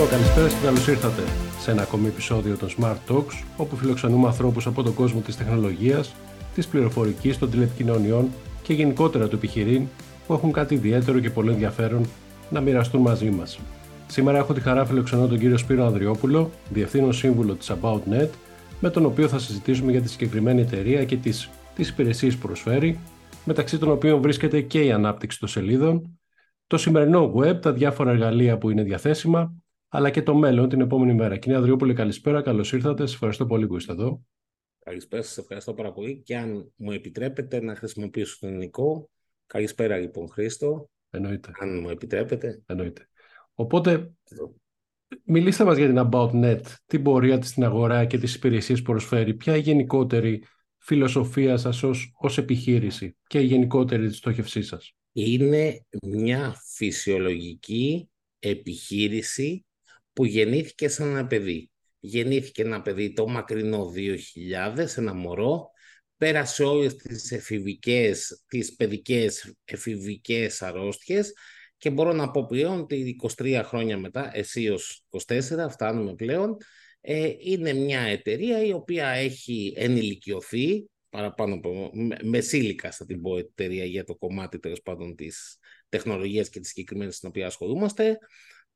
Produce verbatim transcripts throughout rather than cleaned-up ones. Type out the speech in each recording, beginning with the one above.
Λοιπόν, καλησπέρα και καλώς ήρθατε σε ένα ακόμη επεισόδιο των Smart Talks, όπου φιλοξενούμε ανθρώπους από τον κόσμο της τεχνολογίας, της πληροφορικής, των τηλεπικοινωνιών και γενικότερα του επιχειρήν, που έχουν κάτι ιδιαίτερο και πολύ ενδιαφέρον να μοιραστούν μαζί μας. Σήμερα έχω τη χαρά φιλοξενώ τον κύριο Σπύρο Ανδριόπουλο, διευθύνων σύμβουλο της AboutNet, με τον οποίο θα συζητήσουμε για τη συγκεκριμένη εταιρεία και τις, τις υπηρεσίες που προσφέρει, μεταξύ των οποίων βρίσκεται και η ανάπτυξη των σελίδων, το σημερινό web, τα διάφορα εργαλεία που είναι διαθέσιμα, αλλά και το μέλλον την επόμενη μέρα. Κύριε Ανδριόπουλε, καλησπέρα, καλώς ήρθατε. Σας ευχαριστώ πολύ που είστε εδώ. Καλησπέρα, σας ευχαριστώ πάρα πολύ. Και αν μου επιτρέπετε να χρησιμοποιήσω τον ελληνικό. Καλησπέρα, λοιπόν, Χρήστο. Εννοείται. Αν μου επιτρέπετε. Εννοείται. Οπότε, μιλήστε μας για την AboutNet, την πορεία της στην αγορά και τις υπηρεσίες που προσφέρει. Ποια η γενικότερη φιλοσοφία σας ως, ως επιχείρηση και η γενικότερη της στόχευσής σας? Είναι μια φυσιολογική επιχείρηση που γεννήθηκε σαν ένα παιδί. Γεννήθηκε ένα παιδί το μακρινό δύο χιλιάδες, ένα μωρό, πέρασε όλες τις εφηβικές, τις παιδικές εφηβικές αρρώστιες και μπορώ να πω πλέον ότι είκοσι τρία χρόνια μετά, αισίως είκοσι τέσσερα, φτάνουμε πλέον, ε, είναι μια εταιρεία η οποία έχει ενηλικιωθεί, παραπάνω από μεσήλικα θα την πω εταιρεία για το κομμάτι τέλος πάντων της τεχνολογίας και της συγκεκριμένης στην οποία ασχολούμαστε,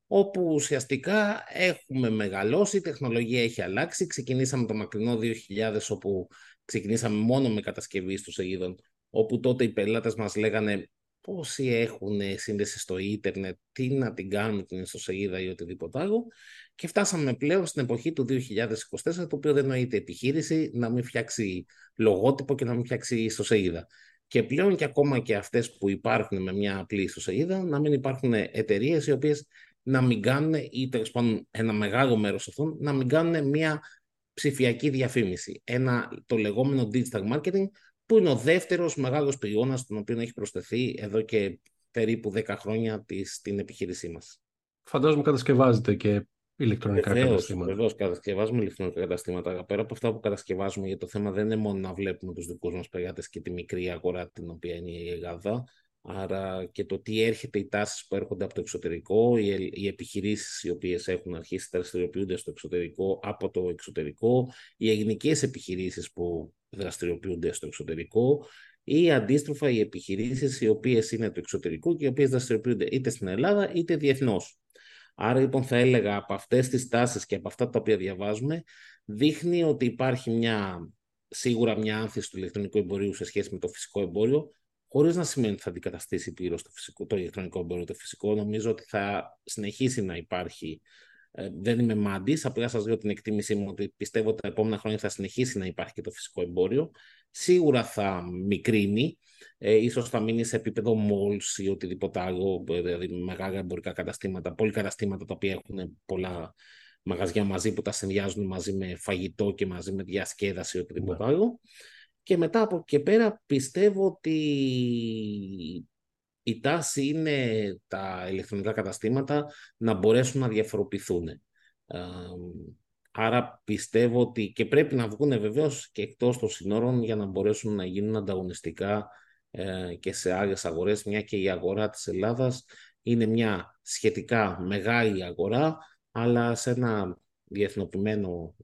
όπου ουσιαστικά έχουμε μεγαλώσει, η τεχνολογία έχει αλλάξει. Ξεκινήσαμε το μακρινό δύο χιλιάδες, όπου ξεκινήσαμε μόνο με κατασκευή στους σελίδων, όπου τότε οι πελάτες μας λέγανε πόσοι έχουν σύνδεση στο ίντερνετ, τι να την κάνουμε την ιστοσελίδα ή οτιδήποτε άλλο. Και φτάσαμε πλέον στην εποχή του δύο χιλιάδες είκοσι τέσσερα, το οποίο δεν νοείται επιχείρηση να μην φτιάξει λογότυπο και να μην φτιάξει ιστοσελίδα. Και πλέον και ακόμα και αυτές που υπάρχουν με μια απλή ιστοσελίδα, να μην υπάρχουν εταιρείες οι οποίες να μην κάνουν, ή τέλος πάντων ένα μεγάλο μέρος αυτών, να μην κάνουν μια ψηφιακή διαφήμιση. Ένα, το λεγόμενο digital marketing, που είναι ο δεύτερος μεγάλος πυλώνας στον οποίο έχει προσθεθεί εδώ και περίπου δέκα χρόνια της, την επιχείρησή μας. Φαντάζομαι κατασκευάζετε και ηλεκτρονικά βεβαίως, καταστήματα. Βεβαίως, κατασκευάζουμε ηλεκτρονικά καταστήματα. Πέρα από αυτά που κατασκευάζουμε, γιατί το θέμα δεν είναι μόνο να βλέπουμε τους δικούς μας πελάτες και τη μικρή αγορά την οποία είναι η Ελλάδα, άρα και το τι έρχεται, οι τάσεις που έρχονται από το εξωτερικό, οι, οι επιχειρήσεις οι οποίες έχουν αρχίσει να δραστηριοποιούνται στο εξωτερικό από το εξωτερικό, οι ελληνικές επιχειρήσεις που δραστηριοποιούνται στο εξωτερικό ή αντίστροφα οι επιχειρήσεις οι οποίες είναι του εξωτερικού και οι οποίες δραστηριοποιούνται είτε στην Ελλάδα είτε διεθνώς. Άρα λοιπόν θα έλεγα από αυτές τις τάσεις και από αυτά τα οποία διαβάζουμε δείχνει ότι υπάρχει μια, σίγουρα μια άνθηση του ηλεκτρονικού εμπορίου σε σχέση με το φυσικό εμπόριο, χωρίς να σημαίνει ότι θα αντικαταστήσει πλήρως το, το ηλεκτρονικό εμπόριο το φυσικό. Νομίζω ότι θα συνεχίσει να υπάρχει. Ε, δεν είμαι μάντης, απλά σας λέω την εκτίμησή μου ότι πιστεύω ότι τα επόμενα χρόνια θα συνεχίσει να υπάρχει και το φυσικό εμπόριο. Σίγουρα θα μικρύνει, ε, ίσως θα μείνει σε επίπεδο malls ή οτιδήποτε άλλο, δηλαδή μεγάλα εμπορικά καταστήματα, πολυκαταστήματα τα οποία έχουν πολλά μαγαζιά μαζί που τα συνδυάζουν μαζί με φαγητό και μαζί με διασκέδαση ή οτιδήποτε yeah. άλλο. Και μετά από και πέρα πιστεύω ότι η τάση είναι τα ηλεκτρονικά καταστήματα να μπορέσουν να διαφοροποιηθούν. Άρα πιστεύω ότι και πρέπει να βγουν βεβαίως και εκτός των συνόρων για να μπορέσουν να γίνουν ανταγωνιστικά και σε άλλες αγορές, μια και η αγορά της Ελλάδας είναι μια σχετικά μεγάλη αγορά, αλλά σε ένα διεθνοποιημένο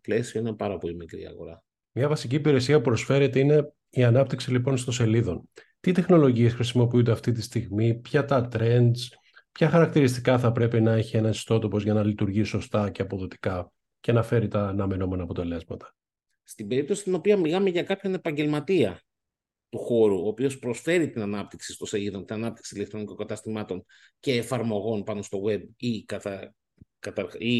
πλαίσιο είναι πάρα πολύ μικρή αγορά. Μια βασική υπηρεσία που προσφέρεται είναι η ανάπτυξη λοιπόν ιστοσελίδων. Τι τεχνολογίες χρησιμοποιούνται αυτή τη στιγμή, ποια τα trends, ποια χαρακτηριστικά θα πρέπει να έχει ένας ιστότοπος για να λειτουργεί σωστά και αποδοτικά και να φέρει τα αναμενόμενα αποτελέσματα? Στην περίπτωση στην οποία μιλάμε για κάποιον επαγγελματία του χώρου, ο οποίος προσφέρει την ανάπτυξη ιστοσελίδων, την ανάπτυξη ηλεκτρονικών καταστημάτων και εφαρμογών πάνω στο web ή κατά, κατά, ή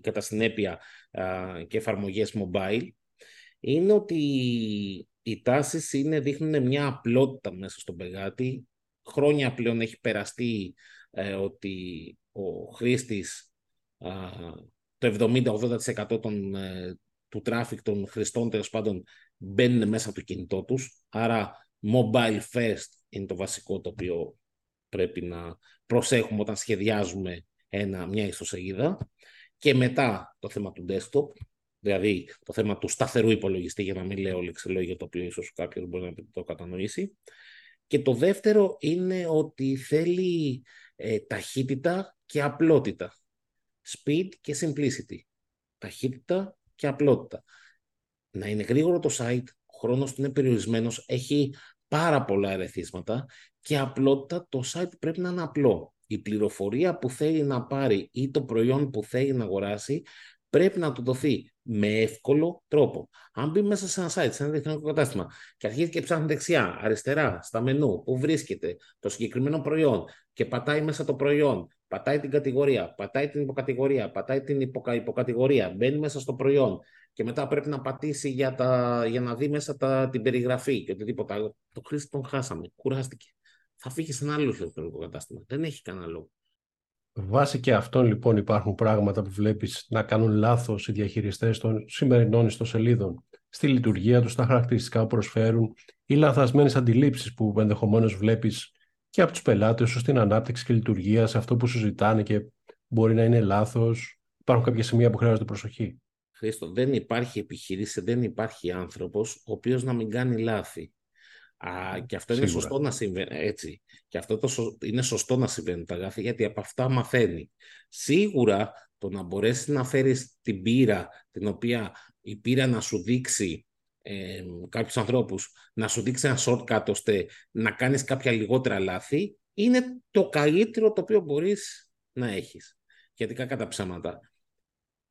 κατά συνέπεια α, και εφαρμογές mobile, είναι ότι οι τάσεις είναι, δείχνουν μια απλότητα μέσα στον πελάτη. Χρόνια πλέον έχει περαστεί ε, ότι ο χρήστης, α, το εβδομήντα με ογδόντα τοις εκατό των, ε, του τράφικ των χρηστών τέλος πάντων μπαίνουν μέσα από το κινητό τους. Άρα mobile first είναι το βασικό το οποίο πρέπει να προσέχουμε όταν σχεδιάζουμε ένα, μια ιστοσελίδα. Και μετά το θέμα του desktop. Δηλαδή το θέμα του σταθερού υπολογιστή, για να μην λέω λεξιλόγια το οποίο ίσως κάποιος μπορεί να το κατανοήσει. Και το δεύτερο είναι ότι θέλει ε, ταχύτητα και απλότητα. speed και simplicity. Ταχύτητα και απλότητα. Να είναι γρήγορο το site, ο χρόνος του είναι περιορισμένος, έχει πάρα πολλά ερεθίσματα και απλότητα, το site πρέπει να είναι απλό. Η πληροφορία που θέλει να πάρει ή το προϊόν που θέλει να αγοράσει πρέπει να του δοθεί με εύκολο τρόπο. Αν μπει μέσα σε ένα site, σε ένα ηλεκτρονικό κατάστημα και αρχίζει και ψάχνει δεξιά, αριστερά, στα μενού, που βρίσκεται το συγκεκριμένο προϊόν και πατάει μέσα το προϊόν, πατάει την κατηγορία, πατάει την υποκατηγορία, πατάει την υποκα... υποκατηγορία, μπαίνει μέσα στο προϊόν και μετά πρέπει να πατήσει για, τα... για να δει μέσα τα... την περιγραφή και οτιδήποτε άλλο. Το χρήστη τον χάσαμε, κουράστηκε. Θα φύγει σε ένα άλλο ηλεκτρονικό κατάστημα. Δεν έχει κανένα λόγο. Βάσει και αυτών λοιπόν υπάρχουν πράγματα που βλέπεις να κάνουν λάθος οι διαχειριστές των σημερινών ιστοσελίδων στη λειτουργία τους, στα χαρακτηριστικά που προσφέρουν ή λανθασμένες αντιλήψεις που ενδεχομένως βλέπεις και από τους πελάτες ως την ανάπτυξη και λειτουργία σε αυτό που σου ζητάνε και μπορεί να είναι λάθος. Υπάρχουν κάποια σημεία που χρειάζονται προσοχή. Χρήστο, δεν υπάρχει επιχείρηση, δεν υπάρχει άνθρωπος ο οποίος να μην κάνει λάθη. Α, και αυτό είναι σωστό, να συμβαίνει, έτσι. Και αυτό το σω... είναι σωστό να συμβαίνει τα λάθη, γιατί από αυτά μαθαίνει. Σίγουρα το να μπορέσεις να φέρεις την πείρα, την οποία η πείρα να σου δείξει ε, κάποιους ανθρώπους, να σου δείξει ένα shortcut ώστε να κάνεις κάποια λιγότερα λάθη, είναι το καλύτερο το οποίο μπορείς να έχεις. Γιατί κακά τα ψέματα.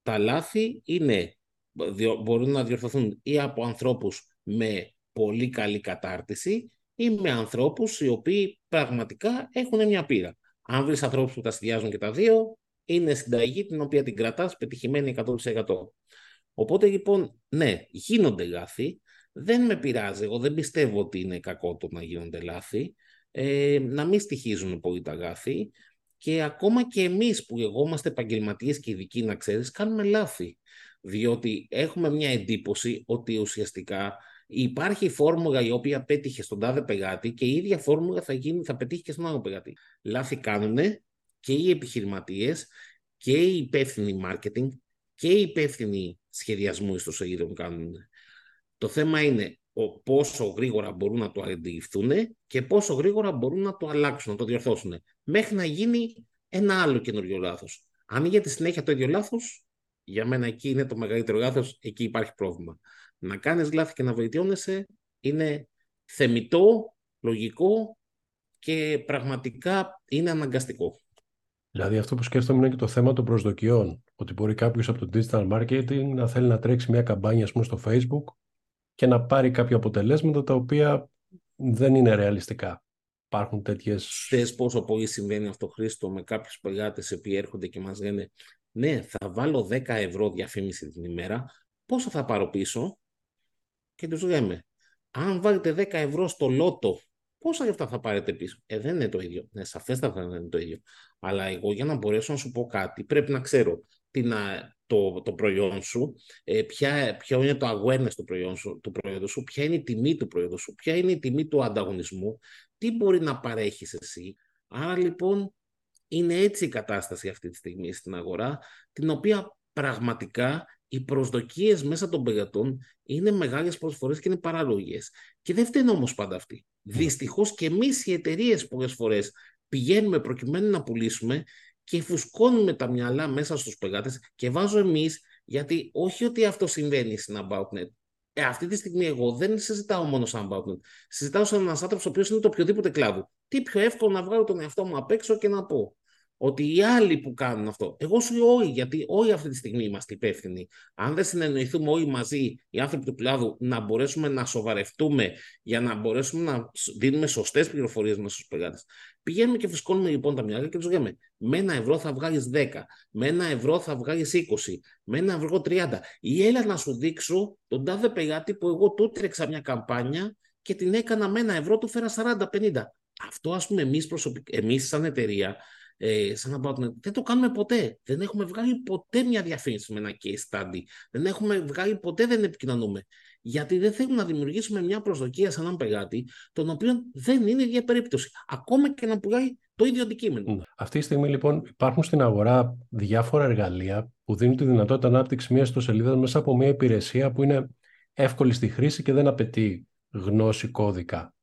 Τα λάθη είναι, μπορούν να διορθωθούν ή από ανθρώπους με πολύ καλή κατάρτιση ή με ανθρώπους οι οποίοι πραγματικά έχουν μια πείρα. Αν βρεις ανθρώπους που τα συνδυάζουν και τα δύο, είναι συνταγή την οποία την κρατάς πετυχημένη εκατό τοις εκατό. Οπότε λοιπόν, ναι, γίνονται λάθη. Δεν με πειράζει, εγώ δεν πιστεύω ότι είναι κακό το να γίνονται λάθη, ε, να μην στοιχίζουν πολύ τα λάθη. Και ακόμα και εμείς που εγώ είμαστε επαγγελματίες και ειδικοί, να ξέρεις, κάνουμε λάθη. Διότι έχουμε μια εντύπωση ότι ουσιαστικά υπάρχει η φόρμουλα η οποία πέτυχε στον τάδε πελάτη και η ίδια φόρμουλα θα, γίνει, θα πετύχει και στον άλλο πελάτη. Λάθη κάνουνε και οι επιχειρηματίες και οι υπεύθυνοι marketing και οι υπεύθυνοι σχεδιασμού ιστοσελίδων κάνουν. Το θέμα είναι ο πόσο γρήγορα μπορούν να το αντιληφθούν και πόσο γρήγορα μπορούν να το αλλάξουν, να το διορθώσουν, μέχρι να γίνει ένα άλλο καινούριο λάθος. Αν γίνεται συνέχεια το ίδιο λάθος, για μένα εκεί είναι το μεγαλύτερο λάθος, εκεί υπάρχει πρόβλημα. Να κάνεις λάθη και να βελτιώνεσαι είναι θεμιτό, λογικό και πραγματικά είναι αναγκαστικό. Δηλαδή αυτό που σκέφτομαι είναι και το θέμα των προσδοκιών. Ότι μπορεί κάποιος από το digital marketing να θέλει να τρέξει μια καμπάνια, ας πούμε, στο Facebook και να πάρει κάποια αποτελέσματα τα οποία δεν είναι ρεαλιστικά. Υπάρχουν τέτοιες... Θες πόσο πολύ συμβαίνει αυτό, Χρήστο, με κάποιους πελάτες οι οποίοι έρχονται και μας λένε «Ναι, θα βάλω δέκα ευρώ διαφήμιση την ημέρα, πόσο θα πάρω πίσω?» Και τους λέμε, αν βάλετε δέκα ευρώ στο λότο, πόσα λεφτά θα πάρετε πίσω? Ε, δεν είναι το ίδιο. Ναι, σαφέστατα δεν είναι το ίδιο. Αλλά εγώ για να μπορέσω να σου πω κάτι, πρέπει να ξέρω τι να, το, το προϊόν σου, ε, ποια, ποιο είναι το awareness του προϊόντος σου, του προϊόντος σου, ποια είναι η τιμή του προϊόντος σου, ποια είναι η τιμή του ανταγωνισμού, τι μπορεί να παρέχεις εσύ. Άρα λοιπόν είναι έτσι η κατάσταση αυτή τη στιγμή στην αγορά, την οποία πραγματικά οι προσδοκίες μέσα των πελατών είναι μεγάλες προσφορές και είναι παράλογες. Και δεν φταίνε όμως πάντα αυτοί. Δυστυχώς και εμείς οι εταιρείες πολλές φορές πηγαίνουμε προκειμένου να πουλήσουμε και φουσκώνουμε τα μυαλά μέσα στους πελάτες και βάζω εμείς, γιατί όχι ότι αυτό συμβαίνει στην AboutNet. Ε, αυτή τη στιγμή εγώ δεν συζητάω μόνο σαν AboutNet. Συζητάω σαν ένας άνθρωπος ο οποίος είναι το οποιοδήποτε κλάδο. Τι πιο εύκολο να βγάλω τον εαυτό μου απ' έξω και να πω ότι οι άλλοι που κάνουν αυτό, εγώ σου λέω όλοι, γιατί όλοι αυτή τη στιγμή είμαστε υπεύθυνοι. Αν δεν συνεννοηθούμε όλοι μαζί, οι άνθρωποι του κλάδου, να μπορέσουμε να σοβαρευτούμε για να μπορέσουμε να δίνουμε σωστές πληροφορίες μέσα στους πελάτες. Πηγαίνουμε και φυσκώνουμε λοιπόν τα μυαλά και τους λέμε, με ένα ευρώ θα βγάλεις δέκα, με ένα ευρώ θα βγάλεις είκοσι, με ένα ευρώ τριάντα. Ή έλα να σου δείξω τον τάδε πελάτη που εγώ του τρέξα μια καμπάνια και την έκανα με ένα ευρώ, του φέρα σαράντα πενήντα. Αυτό ας πούμε εμείς, προσωπικ... εμείς σαν εταιρεία, Ε, σαν AboutNet, δεν το κάνουμε ποτέ. Δεν έχουμε βγάλει ποτέ μια διαφήμιση με ένα case study. Δεν έχουμε βγάλει ποτέ, δεν επικοινωνούμε. Γιατί δεν θέλουμε να δημιουργήσουμε μια προσδοκία σε έναν πελάτη, τον οποίο δεν είναι η ίδια περίπτωση. Ακόμα και να πουλάει το ίδιο αντικείμενο. Αυτή τη στιγμή λοιπόν υπάρχουν στην αγορά διάφορα εργαλεία που δίνουν τη δυνατότητα ανάπτυξη μια ιστοσελίδα μέσα από μια υπηρεσία που είναι εύκολη στη χρήση και δεν απαιτεί γνώση κώδικα.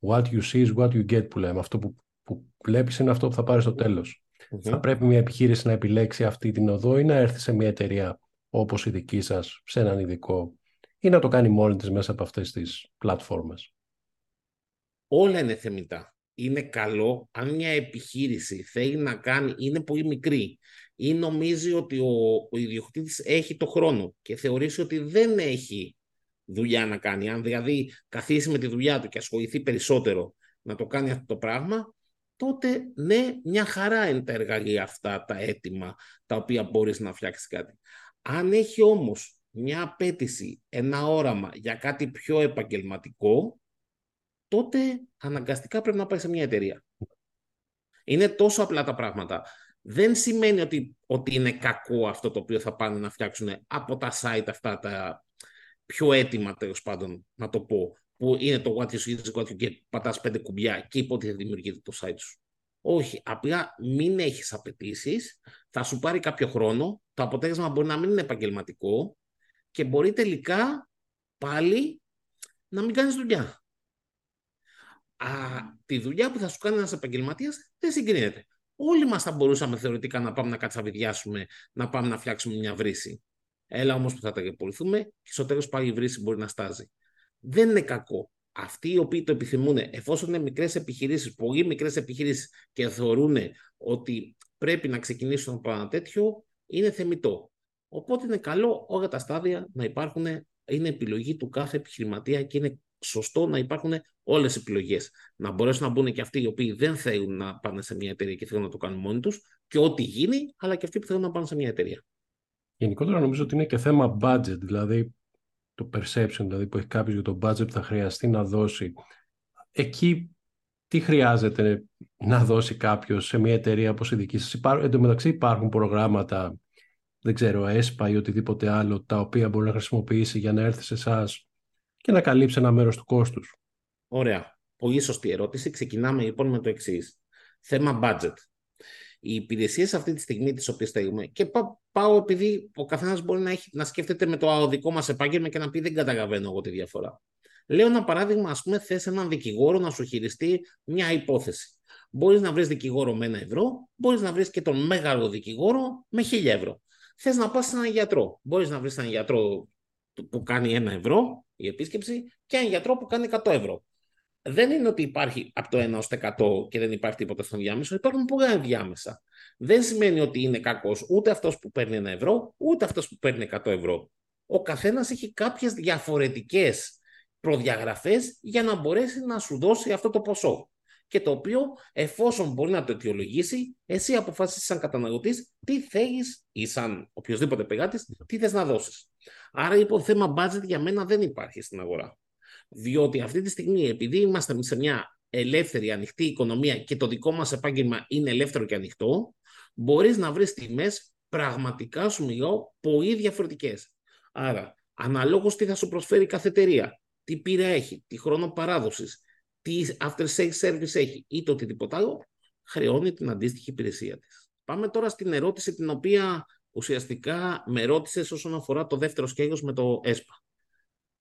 What you see is what you get, που λέμε. Αυτό που που βλέπεις είναι αυτό που θα πάρεις στο τέλος. Mm-hmm. Θα πρέπει μια επιχείρηση να επιλέξει αυτή την οδό ή να έρθει σε μια εταιρεία όπως η δική σας, σε έναν ειδικό, ή να το κάνει μόνη της μέσα από αυτές τις πλατφόρμες. Όλα είναι θεμιτά. Είναι καλό αν μια επιχείρηση θέλει να κάνει, είναι πολύ μικρή ή νομίζει ότι ο, ο ιδιοκτήτης έχει το χρόνο και θεωρήσει ότι δεν έχει δουλειά να κάνει. Αν δηλαδή καθίσει με τη δουλειά του και ασχοληθεί περισσότερο να το κάνει αυτό το πράγμα, τότε ναι, μια χαρά είναι τα εργαλεία αυτά, τα έτοιμα, τα οποία μπορείς να φτιάξεις κάτι. Αν έχει όμως μια απέτηση, ένα όραμα για κάτι πιο επαγγελματικό, τότε αναγκαστικά πρέπει να πάει σε μια εταιρεία. Είναι τόσο απλά τα πράγματα. Δεν σημαίνει ότι, ότι είναι κακό αυτό το οποίο θα πάνε να φτιάξουν από τα site αυτά, τα πιο έτοιμα, τέλος πάντων, να το πω, που είναι το what you see is what you get, πατάς πέντε κουμπιά και υποτίθεται δημιουργείται το site σου. Όχι, απλά μην έχεις απαιτήσεις, θα σου πάρει κάποιο χρόνο, το αποτέλεσμα μπορεί να μην είναι επαγγελματικό και μπορεί τελικά πάλι να μην κάνεις δουλειά. Α, τη δουλειά που θα σου κάνει ένας επαγγελματίας δεν συγκρίνεται. Όλοι μας θα μπορούσαμε θεωρητικά να πάμε να κατσαβιδιάσουμε, να πάμε να φτιάξουμε μια βρύση. Έλα όμως που θα ταλαιπωρηθούμε και στο τέλος πάλι η βρύση μπορεί να στάζει. Δεν είναι κακό. Αυτοί οι οποίοι το επιθυμούν, εφόσον είναι μικρές επιχειρήσεις, πολύ μικρές επιχειρήσεις και θεωρούν ότι πρέπει να ξεκινήσουν από ένα τέτοιο, είναι θεμιτό. Οπότε είναι καλό όλα τα στάδια να υπάρχουν, είναι επιλογή του κάθε επιχειρηματία και είναι σωστό να υπάρχουν όλες οι επιλογές. Να μπορέσουν να μπουν και αυτοί οι οποίοι δεν θέλουν να πάνε σε μια εταιρεία και θέλουν να το κάνουν μόνοι τους, και ό,τι γίνει, αλλά και αυτοί που θέλουν να πάνε σε μια εταιρεία. Γενικότερα νομίζω ότι είναι και θέμα budget, δηλαδή το perception δηλαδή, που έχει κάποιος για το budget που θα χρειαστεί να δώσει. Εκεί τι χρειάζεται να δώσει κάποιος σε μια εταιρεία όπως η δική σας? Υπά... Εν τω μεταξύ υπάρχουν προγράμματα, δεν ξέρω, ΕΣΠΑ ή οτιδήποτε άλλο, τα οποία μπορεί να χρησιμοποιήσει για να έρθει σε εσάς και να καλύψει ένα μέρος του κόστους. Ωραία. Πολύ σωστή ερώτηση. Ξεκινάμε λοιπόν με το εξής. Θέμα budget. Οι υπηρεσίες αυτή τη στιγμή τις οποίες θέλουμε, και πά, πάω επειδή ο καθένας μπορεί να, έχει, να σκέφτεται με το δικό μας επάγγελμα και να πει δεν καταλαβαίνω εγώ τη διαφορά. Λέω ένα παράδειγμα, ας πούμε, θες έναν δικηγόρο να σου χειριστεί μια υπόθεση. Μπορείς να βρεις δικηγόρο με ένα ευρώ, μπορείς να βρεις και τον μεγάλο δικηγόρο με χίλια ευρώ. Θες να πας σε έναν γιατρό, μπορείς να βρεις έναν γιατρό που κάνει ένα ευρώ η επίσκεψη και έναν γιατρό που κάνει εκατό ευρώ. Δεν είναι ότι υπάρχει από το ένα ως εκατό και δεν υπάρχει τίποτα στον διάμεσο. Υπάρχουν πολλά ενδιάμεσα. Δεν σημαίνει ότι είναι κακός ούτε αυτός που παίρνει ένα ευρώ, ούτε αυτός που παίρνει εκατό ευρώ. Ο καθένας έχει κάποιες διαφορετικές προδιαγραφές για να μπορέσει να σου δώσει αυτό το ποσό. Και το οποίο, εφόσον μπορεί να το αιτιολογήσει, εσύ αποφασίσεις σαν καταναλωτής τι θέλεις ή σαν οποιοδήποτε πελάτης, τι θες να δώσεις. Άρα λοιπόν θέμα budget για μένα δεν υπάρχει στην αγορά. Διότι αυτή τη στιγμή, επειδή είμαστε σε μια ελεύθερη, ανοιχτή οικονομία και το δικό μας επάγγελμα είναι ελεύθερο και ανοιχτό, μπορείς να βρεις τιμές πραγματικά, σου μιλώ, πολύ διαφορετικές. Άρα, αναλόγως τι θα σου προσφέρει κάθε εταιρεία, τι πείρα έχει, τι χρόνο παράδοσης, τι after sales service έχει ή το οτιδήποτε άλλο, χρεώνει την αντίστοιχη υπηρεσία της. Πάμε τώρα στην ερώτηση την οποία ουσιαστικά με ρώτησες όσον αφορά το δεύτερο σκέλος με το ΕΣΠΑ.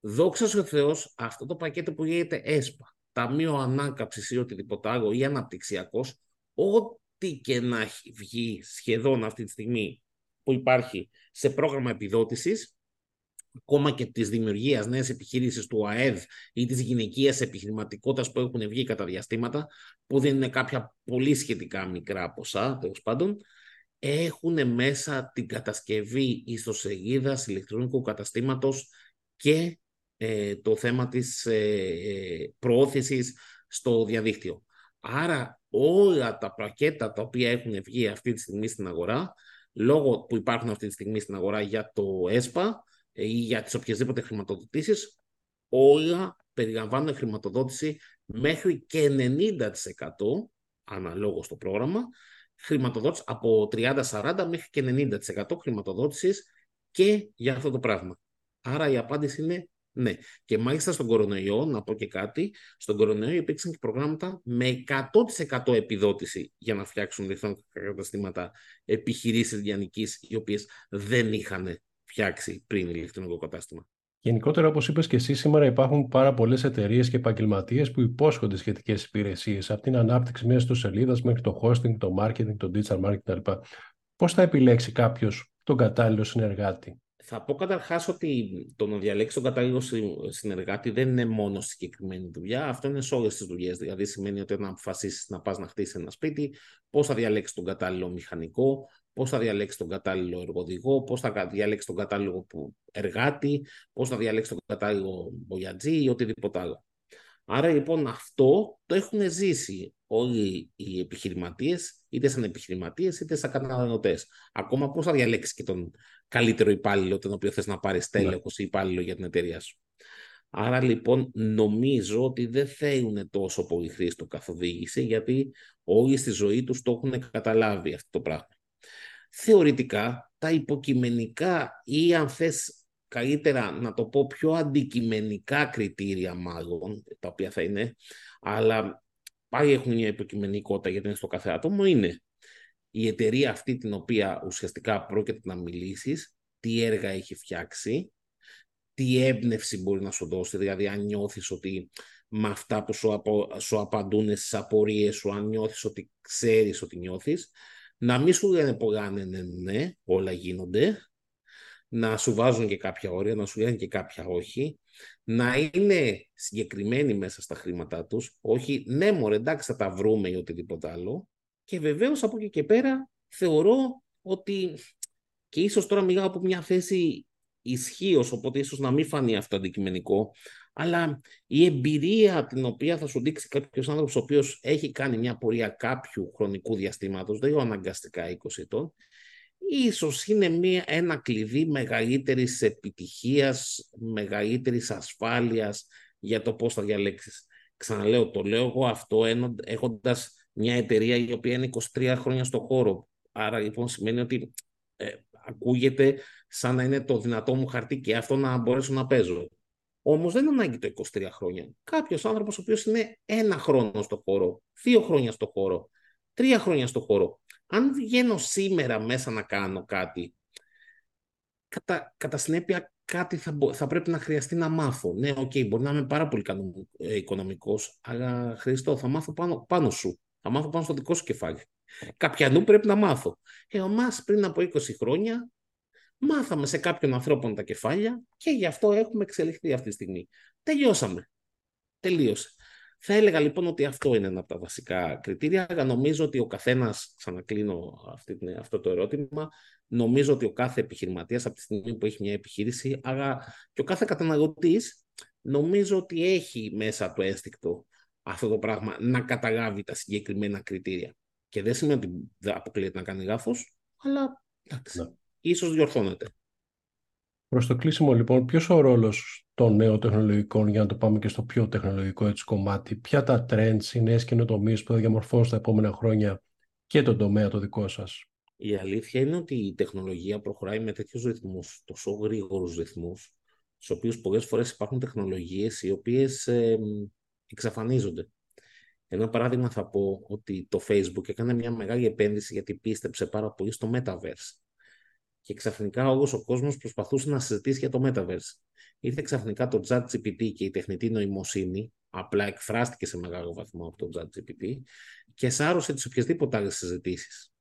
Δόξα ο Θεός, αυτό το πακέτο που λέγεται ΕΣΠΑ, Ταμείο Ανάκαμψης ή οτιδήποτε άλλο ή Αναπτυξιακός, ό,τι και να έχει βγει σχεδόν αυτή τη στιγμή που υπάρχει σε πρόγραμμα επιδότησης, ακόμα και της δημιουργίας νέας επιχείρησης του ΑΕΔ ή της γυναικείας επιχειρηματικότητας που έχουν βγει κατά διαστήματα, που δεν είναι κάποια πολύ σχετικά μικρά ποσά, τέλος πάντων, έχουν μέσα την κατασκευή ιστοσελίδας, ηλεκτρονικού καταστήματος και το θέμα της προώθησης στο διαδίκτυο. Άρα όλα τα πακέτα τα οποία έχουν βγει αυτή τη στιγμή στην αγορά, λόγω που υπάρχουν αυτή τη στιγμή στην αγορά για το ΕΣΠΑ ή για τις οποιασδήποτε χρηματοδοτήσεις, όλα περιλαμβάνουν χρηματοδότηση μέχρι και ενενήντα τοις εκατό, αναλόγως το πρόγραμμα, χρηματοδότηση από τριάντα με σαράντα τοις εκατό μέχρι και ενενήντα τοις εκατό χρηματοδότησης και για αυτό το πράγμα. Άρα η απάντηση είναι ναι. Και μάλιστα στον κορονοϊό, να πω και κάτι, στον κορονοϊό υπήρξαν και προγράμματα με εκατό τοις εκατό επιδότηση για να φτιάξουν ηλεκτρονικά καταστήματα επιχειρήσεις λιανικής, οι οποίες δεν είχαν φτιάξει πριν ηλεκτρονικό κατάστημα. Γενικότερα, όπως είπες και εσύ, σήμερα υπάρχουν πάρα πολλές εταιρείες και επαγγελματίες που υπόσχονται σχετικές υπηρεσίες, από την ανάπτυξη μιας ιστοσελίδας μέχρι το hosting, το marketing, το digital marketing κτλ. Πώς θα επιλέξει κάποιος τον κατάλληλο συνεργάτη? Θα πω καταρχάς ότι το να διαλέξει τον κατάλληλο συνεργάτη δεν είναι μόνο στη συγκεκριμένη δουλειά. Αυτό είναι σε όλες τις δουλειές. Δηλαδή, σημαίνει ότι όταν αποφασίσεις να πας να χτίσεις ένα σπίτι, πώς θα διαλέξεις τον κατάλληλο μηχανικό, πώς θα διαλέξεις τον κατάλληλο εργοδηγό, πώς θα διαλέξεις τον κατάλληλο εργάτη, πώς θα διαλέξεις τον κατάλληλο μπογιατζή ή οτιδήποτε άλλο. Άρα λοιπόν αυτό το έχουν ζήσει όλοι οι επιχειρηματίες, είτε σαν επιχειρηματίες είτε σαν καταναλωτές. Ακόμα πώς θα διαλέξεις και τον καλύτερο υπάλληλο, τον οποίο θες να πάρεις τέλεχος ή υπάλληλο για την εταιρεία σου. Άρα λοιπόν νομίζω ότι δεν θέλουν τόσο πολύ χρήστο καθοδήγηση, γιατί όλοι στη ζωή τους το έχουν καταλάβει αυτό το πράγμα. Θεωρητικά, τα υποκειμενικά ή αν θες καλύτερα να το πω πιο αντικειμενικά κριτήρια μάλλον, τα οποία θα είναι, αλλά πάλι έχουν μια υποκειμενικότητα γιατί είναι στο κάθε άτομο, είναι η εταιρεία αυτή την οποία ουσιαστικά πρόκειται να μιλήσεις, τι έργα έχει φτιάξει, τι έμπνευση μπορεί να σου δώσει, δηλαδή αν νιώθεις ότι με αυτά που σου, απο, σου απαντούν στις απορίες σου, αν νιώθεις ότι ξέρεις ότι νιώθεις, να μην σου λένε πολλά ναι, ναι, ναι, όλα γίνονται, να σου βάζουν και κάποια όρια, να σου λένε και κάποια όχι, να είναι συγκεκριμένοι μέσα στα χρήματά τους, όχι ναι μωρέ εντάξει θα τα βρούμε ή οτιδήποτε άλλο, και βεβαίως από εκεί και πέρα θεωρώ ότι, και ίσως τώρα μιλάω από μια θέση ισχύως, οπότε ίσως να μην φανεί αυτό αντικειμενικό, αλλά η εμπειρία την οποία θα σου δείξει κάποιος άνθρωπος ο οποίος έχει κάνει μια πορεία κάποιου χρονικού διαστήματος, δεν είναι αναγκαστικά είκοσι ετών, ίσως είναι μια, ένα κλειδί μεγαλύτερης επιτυχίας, μεγαλύτερης ασφάλειας για το πώς θα διαλέξεις. Ξαναλέω, το λέω εγώ αυτό έχοντας μια εταιρεία η οποία είναι είκοσι τρία χρόνια στον χώρο. Άρα λοιπόν σημαίνει ότι ε, ακούγεται σαν να είναι το δυνατό μου χαρτί και αυτό να μπορέσω να παίζω. Όμως δεν ανάγκη το είκοσι τρία χρόνια. Κάποιος άνθρωπος ο οποίος είναι ένα χρόνο στο χώρο, δύο χρόνια στο χώρο, τρία χρόνια στο χώρο. Αν βγαίνω σήμερα μέσα να κάνω κάτι, κατά, κατά συνέπεια κάτι θα, θα πρέπει να χρειαστεί να μάθω. Ναι, οκ, okay, μπορεί να είμαι πάρα πολύ οικονομικός, αλλά Χριστό, θα μάθω πάνω, πάνω σου. Θα μάθω πάνω στο δικό σου κεφάλι. Κάποιανού πρέπει να μάθω. Ε, εμάς πριν από είκοσι χρόνια... μάθαμε σε κάποιον ανθρώπων τα κεφάλια και γι' αυτό έχουμε εξελιχθεί αυτή τη στιγμή. Τελειώσαμε. Τελείωσε. Θα έλεγα λοιπόν ότι αυτό είναι ένα από τα βασικά κριτήρια. Νομίζω ότι ο καθένας, ξανακλίνω αυτή, αυτό το ερώτημα, νομίζω ότι ο κάθε επιχειρηματίας από τη στιγμή που έχει μια επιχείρηση, αλλά και ο κάθε καταναλωτής, νομίζω ότι έχει μέσα το ένστικτο αυτό το πράγμα να καταλάβει τα συγκεκριμένα κριτήρια. Και δεν σημαίνει ότι αποκλείεται να κάνει λάθος, αλλά εντάξει. Ναι. Ίσως διορθώνεται. Προς το κλείσιμο λοιπόν, ποιος ο ρόλος των νέων τεχνολογικών, για να το πάμε και στο πιο τεχνολογικό έτσι κομμάτι, ποια τα trends, οι νέες καινοτομίες που θα διαμορφώσουν τα επόμενα χρόνια και τον τομέα το δικό σας? Η αλήθεια είναι ότι η τεχνολογία προχωράει με τέτοιους ρυθμούς, τόσο γρήγορους ρυθμούς, στους οποίους πολλές φορές υπάρχουν τεχνολογίες οι οποίες ε, εξαφανίζονται. Ένα παράδειγμα θα πω ότι το Facebook έκανε μια μεγάλη επένδυση γιατί πίστεψε πάρα πολύ στο Metaverse. Και ξαφνικά όλος ο κόσμος προσπαθούσε να συζητήσει για το Metaverse. Ήρθε ξαφνικά το ChatGPT και η τεχνητή νοημοσύνη, απλά εκφράστηκε σε μεγάλο βαθμό από το ChatGPT, και σάρωσε τις οποιασδήποτε άλλες συζητήσεις.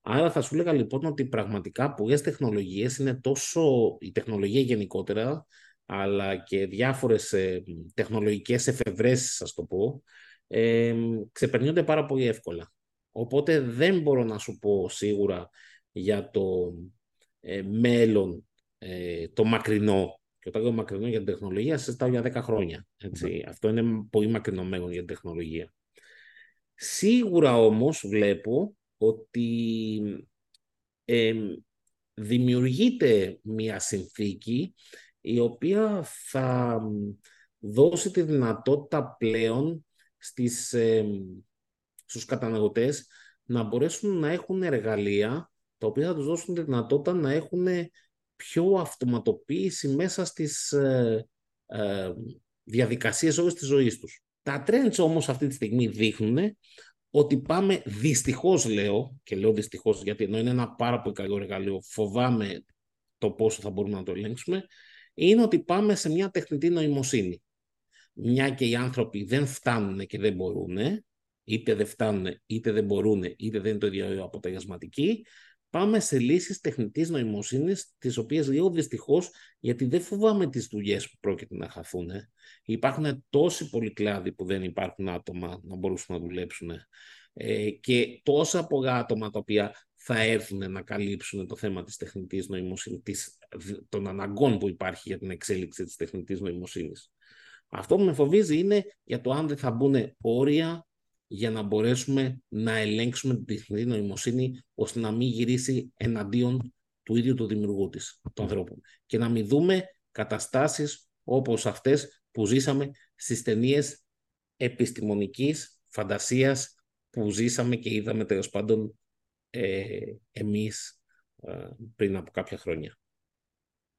Άρα θα σου έλεγα λοιπόν ότι πραγματικά πολλές τεχνολογίες είναι τόσο, η τεχνολογία γενικότερα, αλλά και διάφορες ε, τεχνολογικές εφευρέσεις, ας το πω, ε, ξεπερνιούνται πάρα πολύ εύκολα. Οπότε δεν μπορώ να σου πω σίγουρα για το Ε, μέλλον, ε, το μακρινό. Και όταν λέω μακρινό για την τεχνολογία, συζητάω για δέκα χρόνια. Έτσι. Mm. Αυτό είναι πολύ μακρινό μέλλον για την τεχνολογία. Σίγουρα όμως βλέπω ότι ε, δημιουργείται μια συνθήκη η οποία θα δώσει τη δυνατότητα πλέον στις, ε, στους καταναλωτές να μπορέσουν να έχουν εργαλεία τα οποία θα τους δώσουν τη δυνατότητα να έχουν πιο αυτοματοποίηση μέσα στις ε, ε, διαδικασίες όλης της ζωής τους. Τα trends όμως αυτή τη στιγμή δείχνουν ότι πάμε, δυστυχώς λέω, και λέω δυστυχώς γιατί ενώ είναι ένα πάρα πολύ καλό εργαλείο, φοβάμαι το πόσο θα μπορούμε να το ελέγξουμε, είναι ότι πάμε σε μια τεχνητή νοημοσύνη. Μια και οι άνθρωποι δεν φτάνουν και δεν μπορούν, είτε δεν φτάνουν, είτε δεν μπορούν, είτε δεν είναι το ίδιο αποτελεσματικοί, πάμε σε λύσεις τεχνητής νοημοσύνης, τις οποίες λέω δυστυχώς, γιατί δεν φοβάμαι τις δουλειές που πρόκειται να χαθούν. Υπάρχουν τόσοι πολλοί κλάδοι που δεν υπάρχουν άτομα να μπορούσαν να δουλέψουν και τόσα πολλά άτομα τα οποία θα έρθουν να καλύψουν το θέμα της τεχνητής νοημοσύνης, των αναγκών που υπάρχει για την εξέλιξη της τεχνητής νοημοσύνης. Αυτό που με φοβίζει είναι για το αν δεν θα μπουν όρια για να μπορέσουμε να ελέγξουμε την τεχνητή νοημοσύνη ώστε να μην γυρίσει εναντίον του ίδιου του δημιουργού της, του ανθρώπου. Και να μην δούμε καταστάσεις όπως αυτές που ζήσαμε στις ταινίες επιστημονικής φαντασίας που ζήσαμε και είδαμε τέλος πάντων ε, εμείς ε, πριν από κάποια χρόνια.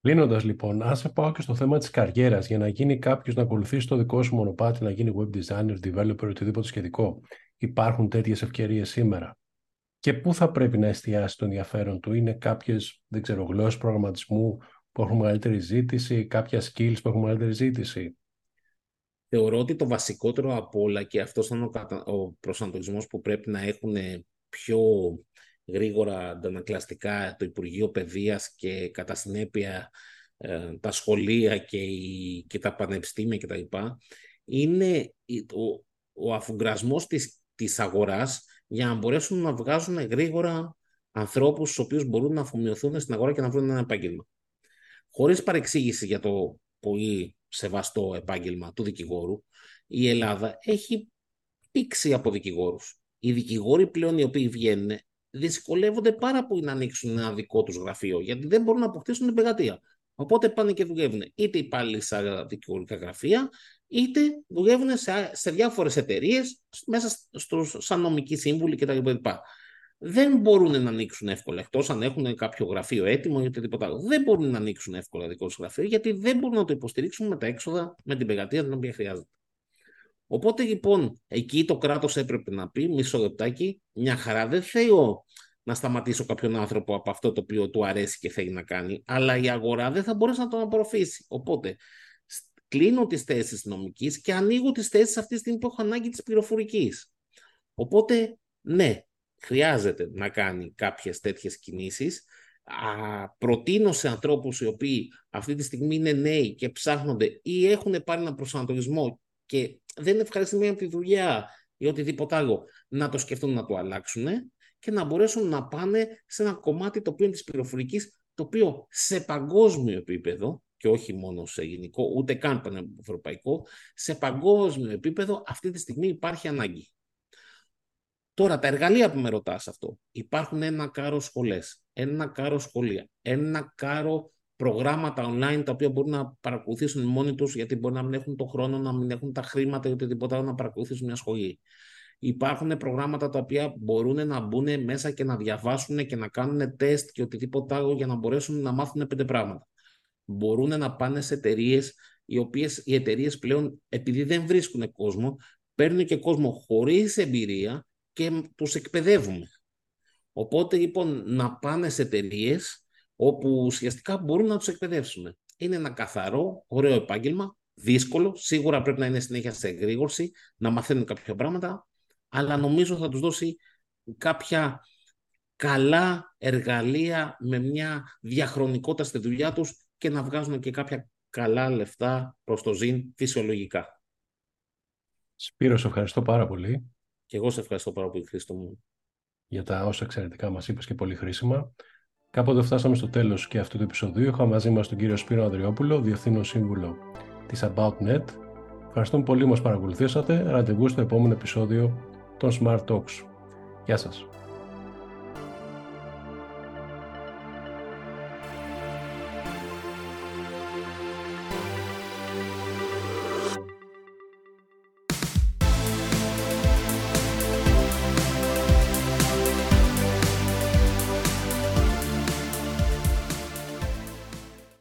Κλείνοντας λοιπόν, ας σε πάω και στο θέμα της καριέρας, για να γίνει κάποιος να ακολουθήσει το δικό σου μονοπάτι, να γίνει web designer, developer, οτιδήποτε σχετικό. Υπάρχουν τέτοιες ευκαιρίες σήμερα? Και πού θα πρέπει να εστιάσει το ενδιαφέρον του? Είναι κάποιες, δεν ξέρω, γλώσσες προγραμματισμού που έχουν μεγαλύτερη ζήτηση, κάποια skills που έχουν μεγαλύτερη ζήτηση? Θεωρώ ότι το βασικότερο από όλα, και αυτός είναι ο, κατα... ο προσανατολισμός που πρέπει να έχουν πιο γρήγορα αντανακλαστικά το Υπουργείο Παιδείας και κατά συνέπεια ε, τα σχολεία και, η, και τα πανεπιστήμια κτλ. Είναι ο, ο αφουγκρασμός της, της αγοράς για να μπορέσουν να βγάζουν γρήγορα ανθρώπους στους οποίους μπορούν να αφομοιωθούν στην αγορά και να βρουν ένα επάγγελμα. Χωρίς παρεξήγηση για το πολύ σεβαστό επάγγελμα του δικηγόρου, η Ελλάδα έχει πήξει από δικηγόρους. Οι δικηγόροι πλέον οι οποίοι βγαίνουν δυσκολεύονται πάρα πολύ να ανοίξουν ένα δικό τους γραφείο, γιατί δεν μπορούν να αποκτήσουν επεργατεία. Οπότε πάνε και δουλεύουν είτε υπάλληλοι σε δικηγορικά γραφεία, είτε δουλεύουν σε, σε διάφορες εταιρείες, μέσα στους, σαν νομικοί σύμβουλοι κτλ. Δεν μπορούν να ανοίξουν εύκολα, εκτός αν έχουν κάποιο γραφείο έτοιμο ή οτιδήποτε άλλο. Δεν μπορούν να ανοίξουν εύκολα δικό τους γραφείο, γιατί δεν μπορούν να το υποστηρίξουν με τα έξοδα, με την επεργατεία την οποία χρειάζεται. Οπότε λοιπόν, εκεί το κράτος έπρεπε να πει μισό λεπτάκι, μια χαρά, δεν θέλω να σταματήσω κάποιον άνθρωπο από αυτό το οποίο του αρέσει και θέλει να κάνει, αλλά η αγορά δεν θα μπορέσει να τον απορροφήσει. Οπότε κλείνω τις θέσεις νομικής και ανοίγω τις θέσεις αυτή τη στιγμή που έχω ανάγκη της πληροφορικής. Οπότε ναι, χρειάζεται να κάνει κάποιες τέτοιες κινήσεις. Α, προτείνω σε ανθρώπους οι οποίοι αυτή τη στιγμή είναι νέοι και ψάχνονται ή έχουν πάρει ένα προσανατολισμό και δεν είναι ευχαριστημένοι από τη δουλειά ή οτιδήποτε άλλο, να το σκεφτούν να το αλλάξουν και να μπορέσουν να πάνε σε ένα κομμάτι το οποίο είναι της πληροφορικής, το οποίο σε παγκόσμιο επίπεδο, και όχι μόνο σε ελληνικό, ούτε καν πανευρωπαϊκό, σε παγκόσμιο επίπεδο αυτή τη στιγμή υπάρχει ανάγκη. Τώρα, τα εργαλεία που με ρωτάς αυτό, υπάρχουν ένα κάρο σχολές, ένα κάρο σχολεία, ένα κάρο προγράμματα online τα οποία μπορούν να παρακολουθήσουν μόνοι τους, γιατί μπορεί να μην έχουν τον χρόνο, να μην έχουν τα χρήματα ή οτιδήποτε άλλο να παρακολουθήσουν μια σχολή. Υπάρχουν προγράμματα τα οποία μπορούν να μπουν μέσα και να διαβάσουν και να κάνουν τεστ και οτιδήποτε άλλο για να μπορέσουν να μάθουν πέντε πράγματα. Μπορούν να πάνε σε εταιρείες, οι οποίες οι εταιρείες πλέον, επειδή δεν βρίσκουν κόσμο, παίρνουν και κόσμο χωρίς εμπειρία και τους εκπαιδεύουμε. Οπότε λοιπόν να πάνε σε εταιρείες όπου ουσιαστικά μπορούμε να τους εκπαιδεύσουμε. Είναι ένα καθαρό, ωραίο επάγγελμα, δύσκολο, σίγουρα πρέπει να είναι συνέχεια σε εγρήγορση, να μαθαίνουν κάποια πράγματα, αλλά νομίζω θα τους δώσει κάποια καλά εργαλεία με μια διαχρονικότητα στη δουλειά τους και να βγάζουν και κάποια καλά λεφτά προς το ζήν φυσιολογικά. Σπύρο, σε ευχαριστώ πάρα πολύ. Και εγώ σε ευχαριστώ πάρα πολύ, Χρήστο μου. Για τα όσα εξαιρετικά μας είπες και πολύ χρήσιμα. Κάποτε φτάσαμε στο τέλος και αυτού του επεισοδίου. Είχα μαζί μας τον κύριο Σπύρο Ανδριόπουλο, Διευθύνων Σύμβουλο της AboutNet. Ευχαριστούμε πολύ που μας παρακολουθήσατε. Ραντεβού στο επόμενο επεισόδιο των Smart Talks. Γεια σας.